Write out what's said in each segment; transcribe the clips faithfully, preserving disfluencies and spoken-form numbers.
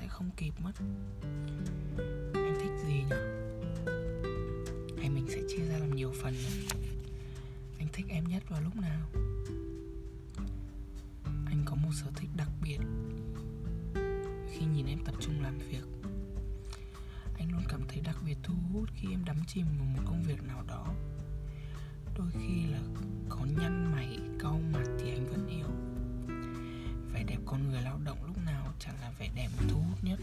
sẽ không kịp mất. Anh thích gì nhỉ? Hay mình sẽ chia ra làm nhiều phần nhỉ? Anh thích em nhất vào lúc nào? Anh có một sở thích đặc biệt. Khi nhìn em tập trung làm việc, anh luôn cảm thấy đặc biệt thu hút khi em đắm chìm vào một công việc nào đó. Đôi khi là có nhăn mày, cau mặt thì anh vẫn yêu. Vẻ đẹp con người lao động lúc nào chẳng là vẻ đẹp thu hút nhất.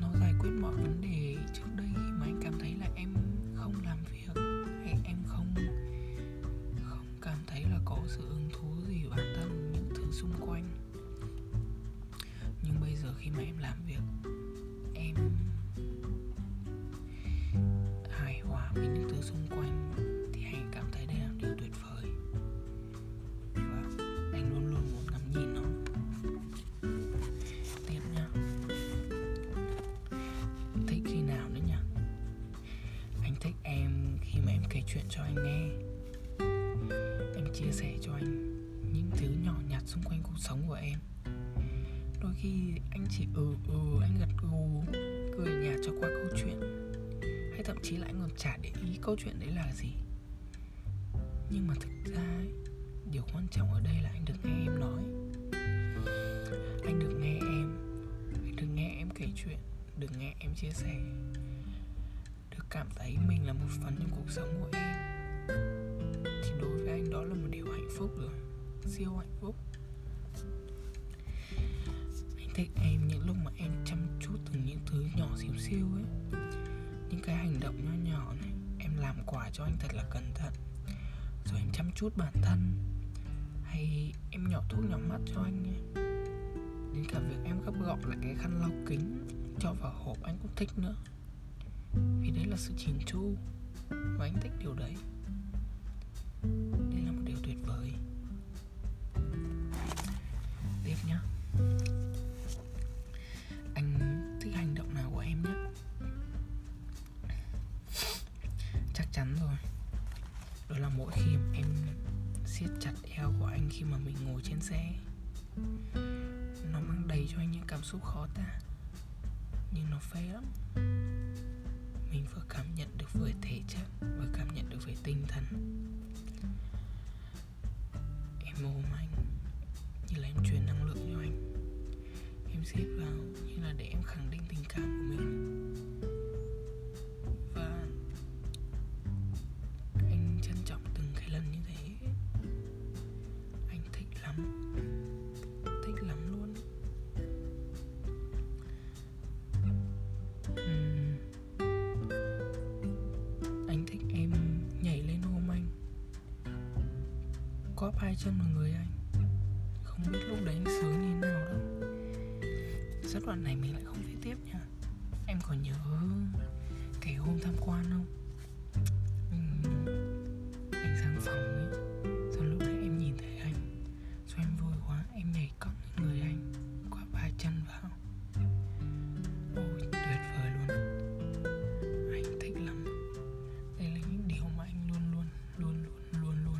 Nó giải quyết mọi vấn đề trước đây khi mà anh cảm thấy là em không làm việc, hay em không không cảm thấy là có sự hứng thú gì vào bản thân những thứ xung quanh. Nhưng bây giờ khi mà em làm việc, em hài hòa với những thứ xung quanh thì anh cảm thấy đây là điều tuyệt vời. Và anh luôn luôn muốn ngắm nhìn nó. Tiếp nhá. Thích khi nào nữa nhỉ? Anh thích em khi mà em kể chuyện cho anh nghe. Em chia sẻ cho anh những thứ nhỏ nhặt xung quanh cuộc sống của em. Đôi khi anh chỉ ừ ừ, anh gật gù, cười nhạt cho qua câu chuyện, hay thậm chí là anh còn chả để ý câu chuyện đấy là gì. Nhưng mà thực ra ấy, điều quan trọng ở đây là anh được nghe em nói. Anh được nghe em, anh được nghe em kể chuyện, được nghe em chia sẻ, được cảm thấy mình là một phần trong cuộc sống của em. Thì đối với anh đó là một điều hạnh phúc rồi, siêu hạnh phúc. Thích em những lúc mà em chăm chút từng những thứ nhỏ xíu xiu ấy. Những cái hành động nhỏ nhỏ này, em làm quà cho anh thật là cẩn thận, rồi em chăm chút bản thân, hay em nhỏ thuốc nhỏ mắt cho anh ấy. Đến cả việc em gấp gọn lại cái khăn lau kính cho vào hộp anh cũng thích nữa. Vì đấy là sự chỉn chu, và anh thích điều đấy. Đây là một điều tuyệt vời. Tiếp nhá. Chắn rồi, đó là mỗi khi em siết chặt eo của anh khi mà mình ngồi trên xe. Nó mang đầy cho anh những cảm xúc khó tả, nhưng nó phê lắm. Mình vừa cảm nhận được về thể chất, vừa cảm nhận được về tinh thần. Em ôm anh như là em truyền năng lượng cho anh. Em siết vào như là để em khẳng định tình cảm của mình. Góp hai chân vào người anh. Không biết lúc đấy anh sướng như thế nào đâu. Rất đoạn này mình lại không viết tiếp nha. Em còn nhớ cái hôm tham quan không? uhm, Anh sang phòng ấy, rồi lúc đấy em nhìn thấy anh, rồi em vui quá, em nhảy cõng người anh, góp hai chân vào. Ôi tuyệt vời luôn. Anh thích lắm. Đây là những điều mà anh luôn luôn Luôn luôn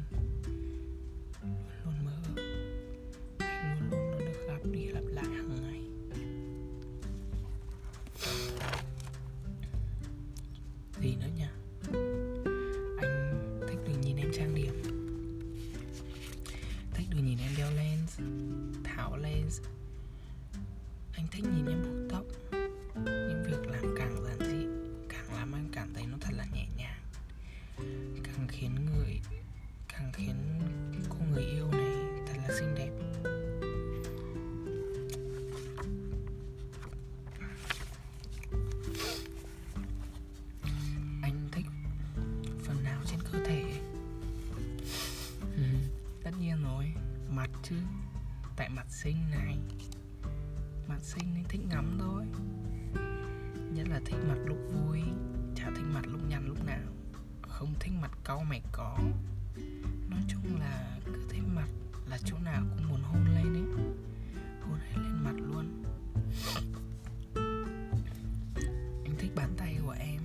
gì nữa nhỉ? Anh thích được nhìn em trang điểm, thích được nhìn em đeo lens, tháo lens. Anh thích nhìn em buộc tóc. Những việc làm càng giản dị càng làm anh cảm thấy nó thật là nhẹ nhàng, càng khiến người càng khiến cô người yêu này thật là xinh đẹp. Mặt chứ, tại mặt xinh này. Mặt xinh nên thích ngắm thôi. Nhất là thích mặt lúc vui, chả thích mặt lúc nhăn lúc nào. Không thích mặt cau mày có. Nói chung là cứ thấy mặt là chỗ nào cũng muốn hôn lên ấy. Hôn hết lên mặt luôn. Anh thích bàn tay của em.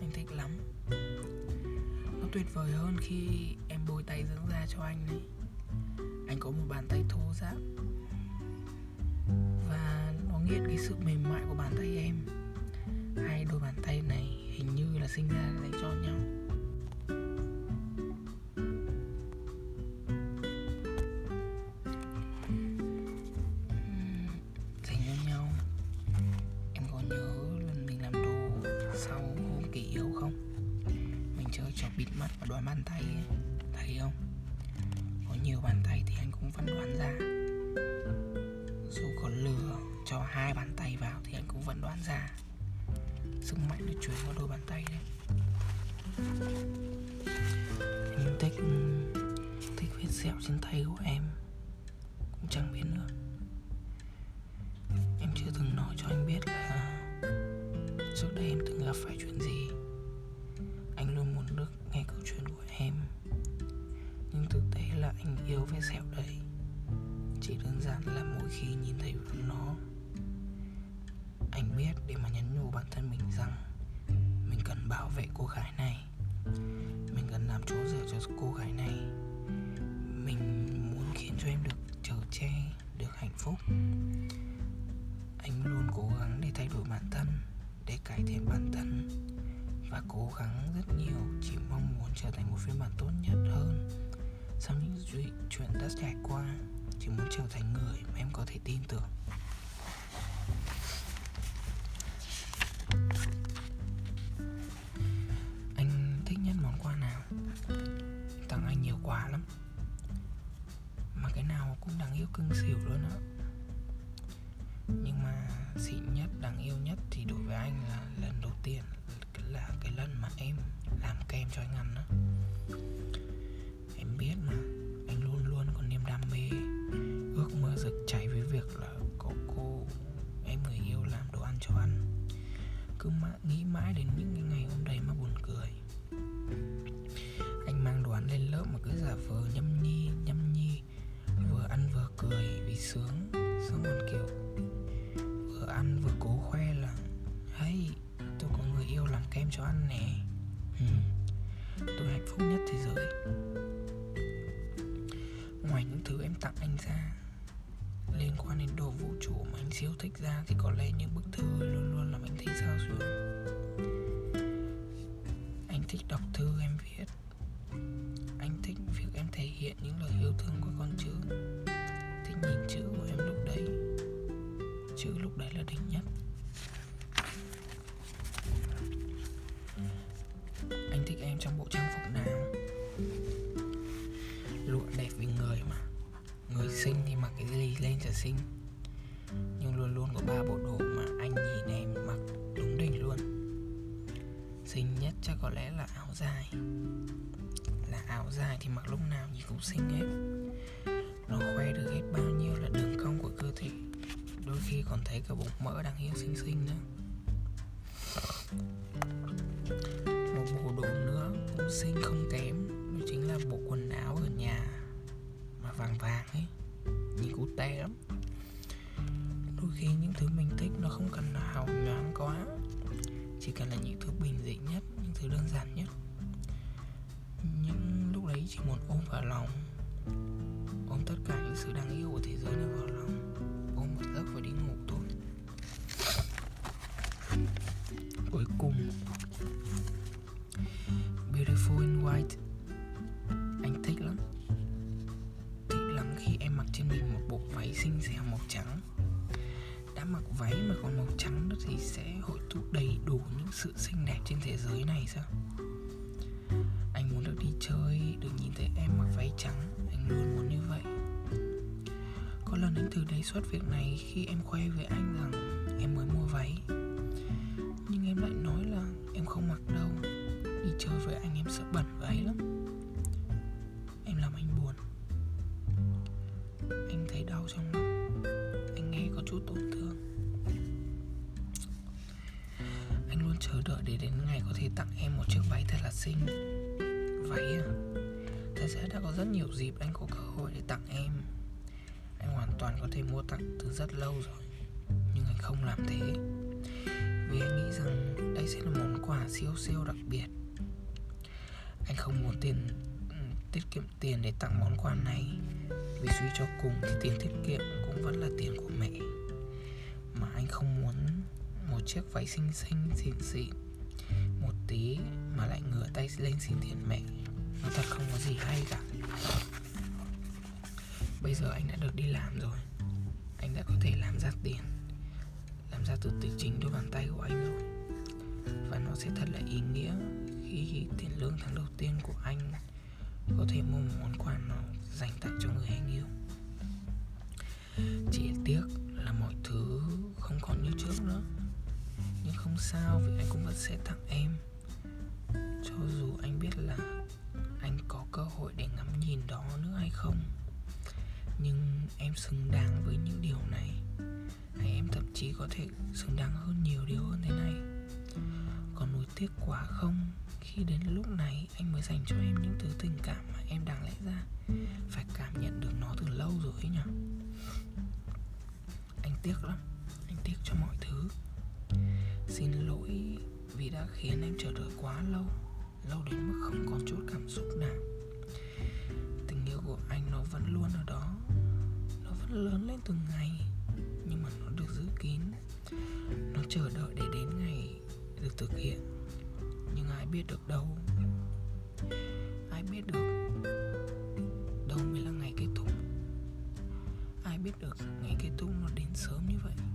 Anh thích lắm. Nó tuyệt vời hơn khi em bôi tay dưỡng da cho anh này. Anh có một bàn tay thô ráp, hiện cái sự mềm mại của bàn tay em. Hai đôi bàn tay này hình như là sinh ra dành cho nhau. Dành cho nhau. Em có nhớ lần mình làm đồ sau hôm kỷ yếu không? Mình chơi trò bịt mắt và đoán bàn tay ấy. Thấy không? Có nhiều bàn tay thì anh cũng vẫn đoán ra. Dù có lừa cho hai bàn tay vào thì anh cũng vẫn đoán ra. Sức mạnh được chuyển vào đôi bàn tay đấy. Anh thích Thích vết sẹo trên tay của em. Cũng chẳng biết nữa. Em chưa từng nói cho anh biết là trước đây em từng gặp phải chuyện gì. Anh luôn muốn được nghe câu chuyện của em, nhưng thực tế là anh yêu vết sẹo đấy. Chỉ đơn giản là mỗi khi nhìn thấy nó, anh biết để mà nhắn nhủ bản thân mình rằng mình cần bảo vệ cô gái này, mình cần làm chỗ dựa cho cô gái này, mình muốn khiến cho em được chở che, được hạnh phúc. Anh luôn cố gắng để thay đổi bản thân, để cải thiện bản thân, và cố gắng rất nhiều, chỉ mong muốn trở thành một phiên bản tốt nhất hơn sau những chuyện đã trải qua. Chỉ muốn trở thành người mà em có thể tin tưởng. Anh thích nhất món quà nào? Tặng anh nhiều quà lắm, mà cái nào cũng đáng yêu cưng xỉu luôn á. Nhưng mà xịn nhất, đáng yêu nhất thì đối với anh là lần đầu tiên, là cái lần mà em làm kem cho anh ăn á. Em biết mà, anh luôn luôn có niềm đam mê, ước mơ rực cháy với việc là có cô em người yêu làm đồ ăn cho anh. Cứ mãi, nghĩ mãi đến những cái ngày hôm đấy mà buồn cười. Anh mang đồ ăn lên lớp mà cứ giả vờ nhâm nhi nhâm nhi, vừa ăn vừa cười vì sướng. Xong còn kiểu vừa ăn vừa cố khoe là hey, tôi có người yêu làm kem cho ăn nè, ừ, tôi hạnh phúc nhất thế giới. Ngoài những thứ em tặng anh ra liên quan đến đồ vũ trụ mà anh siêu thích ra, thì có lẽ những bức thư luôn luôn làm anh thấy sao xuyến. Anh thích đọc thư em viết. Anh thích việc em thể hiện những lời yêu thương qua con chữ. Thích nhìn chữ của em lúc đấy. Chữ lúc đấy là đỉnh nhất. Anh thích em trong bộ trang phục nào? Lụa đẹp vì người mà. Người xinh thì mặc cái gì lên là xinh. Nhưng luôn luôn có ba bộ đồ mà anh nhìn em mặc đúng đỉnh luôn. Xinh nhất chắc có lẽ là áo dài. Là áo dài thì mặc lúc nào nhìn cũng xinh hết. Nó khoe được hết bao nhiêu là đường cong của cơ thể. Đôi khi còn thấy cả bụng mỡ đang yêu xinh xinh nữa. Một bộ đồ nữa cũng xinh không kém, đó chính là bộ quần áo ở nhà mà vàng vàng ấy, nhìn cú tè lắm. Đôi khi những thứ mình thích nó không cần là hào nhoáng quá, chỉ cần là những thứ bình dị nhất, những thứ đơn giản nhất. Nhưng lúc đấy chỉ muốn ôm vào lòng, ôm tất cả những sự đáng yêu của thế giới này vào lòng, ôm một giấc và đi ngủ thôi. Cuối cùng, Beautiful in White. Anh thích lắm. Thích lắm khi em mặc trên mình một bộ váy xinh xẻo màu trắng. Đã mặc váy mà còn màu trắng nữa thì sẽ hội tụ đầy đủ những sự xinh đẹp trên thế giới này sao? Anh muốn được đi chơi, được nhìn thấy em mặc váy trắng. Anh luôn muốn như vậy. Có lần anh thử đề xuất việc này khi em khoe với anh rằng em mới mua váy. Nhưng em lại nói là em không mặc đâu, đi chơi với anh em sợ bẩn váy lắm. Em làm anh buồn. Anh thấy đau trong lòng. Anh nghe có chút tổn thương. Anh luôn chờ đợi để đến ngày có thể tặng em một chiếc váy thật là xinh. Váy à? Thật ra đã có rất nhiều dịp anh có cơ hội để tặng em. Anh hoàn toàn có thể mua tặng từ rất lâu rồi, nhưng anh không làm thế. Vì anh nghĩ rằng đây sẽ là món quà siêu siêu đặc biệt. Anh không muốn tiền tiết kiệm tiền để tặng món quà này, vì suy cho cùng thì tiền tiết kiệm cũng vẫn là tiền của mẹ, mà anh không muốn một chiếc váy xinh xinh xịn xịn một tí mà lại ngửa tay lên xin tiền mẹ. Nó thật không có gì hay cả. Bây giờ anh đã được đi làm rồi, anh đã có thể làm ra tiền, làm ra từ chính đôi bàn tay của anh rồi. Và nó sẽ thật là ý nghĩa khi tiền lương tháng đầu tiên của anh có thể mua một món quà nào dành tặng cho người anh yêu. Chỉ tiếc là mọi thứ không còn như trước nữa. Nhưng không sao, vì anh cũng vẫn sẽ tặng em, cho dù anh biết là anh có cơ hội để ngắm nhìn đó nữa hay không. Nhưng em xứng đáng với những điều này, hay em thậm chí có thể xứng đáng hơn nhiều điều hơn thế này. Còn nuối tiếc quá không khi đến lúc này anh mới dành cho em những thứ tình cảm mà em đáng lẽ ra phải cảm nhận được nó từ lâu rồi ấy nhỉ. Anh tiếc lắm, anh tiếc cho mọi thứ. Xin lỗi vì đã khiến em chờ đợi quá lâu, lâu đến mức không còn chút cảm xúc nào. Tình yêu của anh nó vẫn luôn ở đó, nó vẫn lớn lên từng ngày, nhưng mà nó được giữ kín, nó chờ đợi để đến ngày được thực hiện. Nhưng ai biết được đâu, ai biết được đâu mới là ngày kết thúc, ai biết được ngày kết thúc nó đến sớm như vậy.